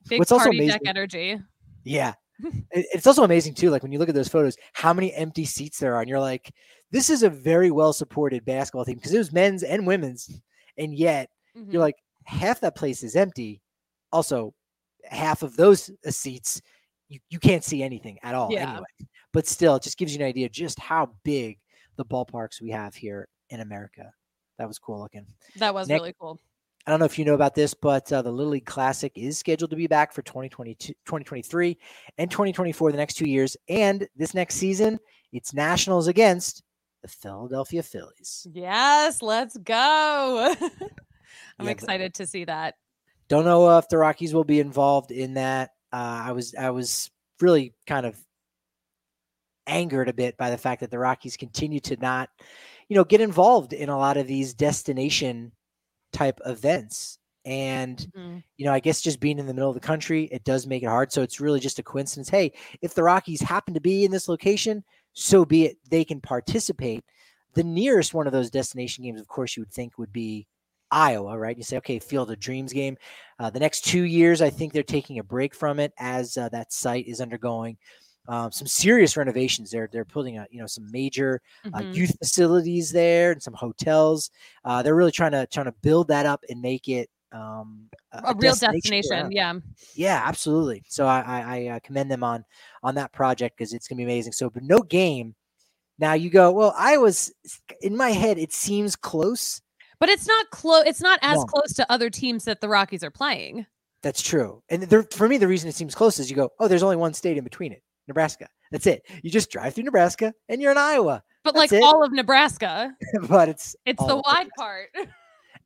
Big What's party also amazing, deck energy. Yeah. It's also amazing too, like when you look at those photos, how many empty seats there are, and you're like, this is a very well supported basketball team, because it was men's and women's, and yet you're like, half that place is empty. Also, half of those seats you can't see anything at all anyway, but still, it just gives you an idea just how big the ballparks we have here in America. That was cool looking. That was really cool. I don't know if you know about this, but the Little League Classic is scheduled to be back for 2022, 2023 and 2024, the next 2 years. And this next season, it's Nationals against the Philadelphia Phillies. Yes, let's go. I'm excited to see that. Don't know if the Rockies will be involved in that. I was really kind of angered a bit by the fact that the Rockies continue to not, get involved in a lot of these destination type events, and I guess just being in the middle of the country, it does make it hard. So it's really just a coincidence. Hey, if the Rockies happen to be in this location, so be it. They can participate. The nearest one of those destination games, of course, you would think would be Iowa, right? You say, okay, Field of Dreams game. The next 2 years, I think they're taking a break from it as that site is undergoing some serious renovations. They're putting some major youth facilities there and some hotels. They're really trying to build that up and make it a real destination. Yeah, absolutely. So I commend them on that project, because it's gonna be amazing. So, but no game. Now you go, well, I was in my head, it seems close, but it's not close. It's not as close to other teams that the Rockies are playing. That's true. And for me, the reason it seems close is you go, oh, there's only one state in between it. Nebraska. That's it. You just drive through Nebraska and you're in Iowa. But that's like all of Nebraska. But it's the wide part.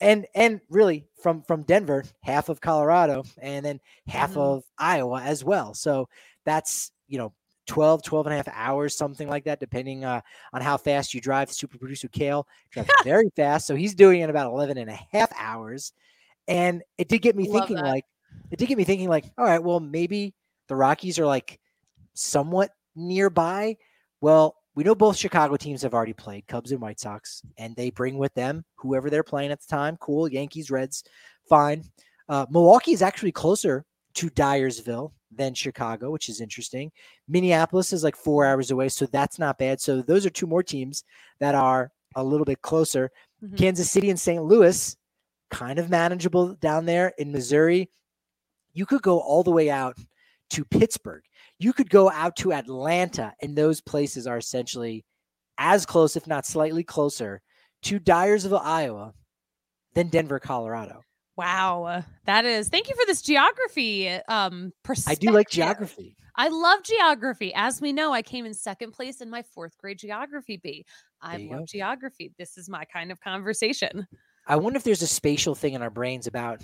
And really from Denver, half of Colorado, and then half of Iowa as well. So that's, 12 and a half hours, something like that, depending on how fast you drive. Super producer Kale drives very fast. So he's doing it in about 11 and a half hours. And it did get me thinking, all right, well, maybe the Rockies are like somewhat nearby. Well, we know both Chicago teams have already played, Cubs and White Sox, and they bring with them whoever they're playing at the time. Cool. Yankees, Reds, fine. Milwaukee is actually closer to Dyersville than Chicago, which is interesting. Minneapolis is like 4 hours away, so that's not bad. So those are two more teams that are a little bit closer. Kansas City and St. Louis, kind of manageable down there. In Missouri, you could go all the way out to Pittsburgh. You could go out to Atlanta, and those places are essentially as close, if not slightly closer, to Dyersville, Iowa, than Denver, Colorado. Wow. That is, thank you for this geography perspective. I do like geography. I love geography. As we know, I came in second place in my fourth grade geography bee. I love geography. This is my kind of conversation. I wonder if there's a spatial thing in our brains about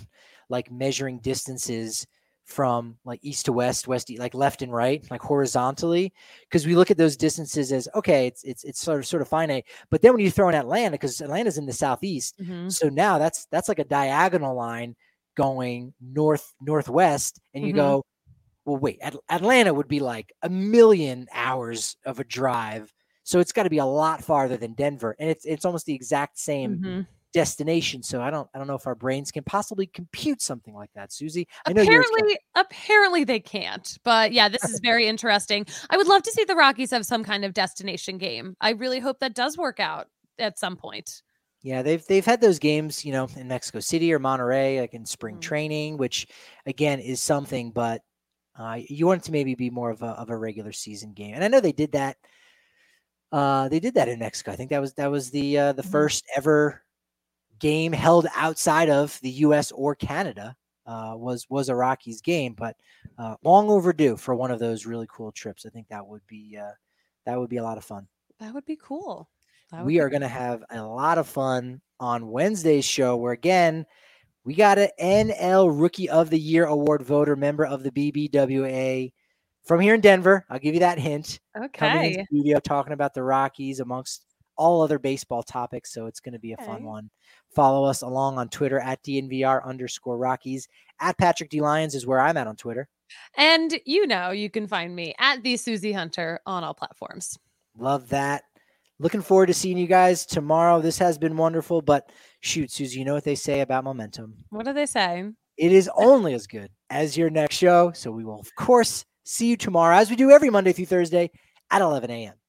like measuring distances from like east to west, west, like left and right, like horizontally, because we look at those distances as, okay, it's sort of finite. But then when you throw in Atlanta, because Atlanta's in the southeast. Mm-hmm. So now that's like a diagonal line going north, northwest. And you mm-hmm. go, well, wait, Atlanta would be like a million hours of a drive. So it's got to be a lot farther than Denver. And it's almost the exact same mm-hmm. destination. So I don't know if our brains can possibly compute something like that, Susie. Apparently they can't, but yeah, this is very interesting. I would love to see the Rockies have some kind of destination game. I really hope that does work out at some point. Yeah. They've had those games, you know, in Mexico City or Monterey, like in spring mm-hmm. training, which again is something, but you want it to maybe be more of a regular season game. And I know they did that. In Mexico. I think that was the mm-hmm. first ever game held outside of the U.S. or Canada was a Rockies game, but long overdue for one of those really cool trips. I think that would be a lot of fun. That would be cool. We are going to have a lot of fun on Wednesday's show, where again we got an NL Rookie of the Year award voter, member of the BBWA from here in Denver. I'll give you that hint. Okay. Coming into the studio talking about the Rockies amongst all other baseball topics. So it's going to be a fun one. Follow us along on Twitter at @DNVR_Rockies. @PatrickDLyons is where I'm at on Twitter. And you know, you can find me at @TheSusieHunter on all platforms. Love that. Looking forward to seeing you guys tomorrow. This has been wonderful, but shoot, Susie, you know what they say about momentum. What do they say? It is only as good as your next show. So we will, of course, see you tomorrow as we do every Monday through Thursday at 11 a.m.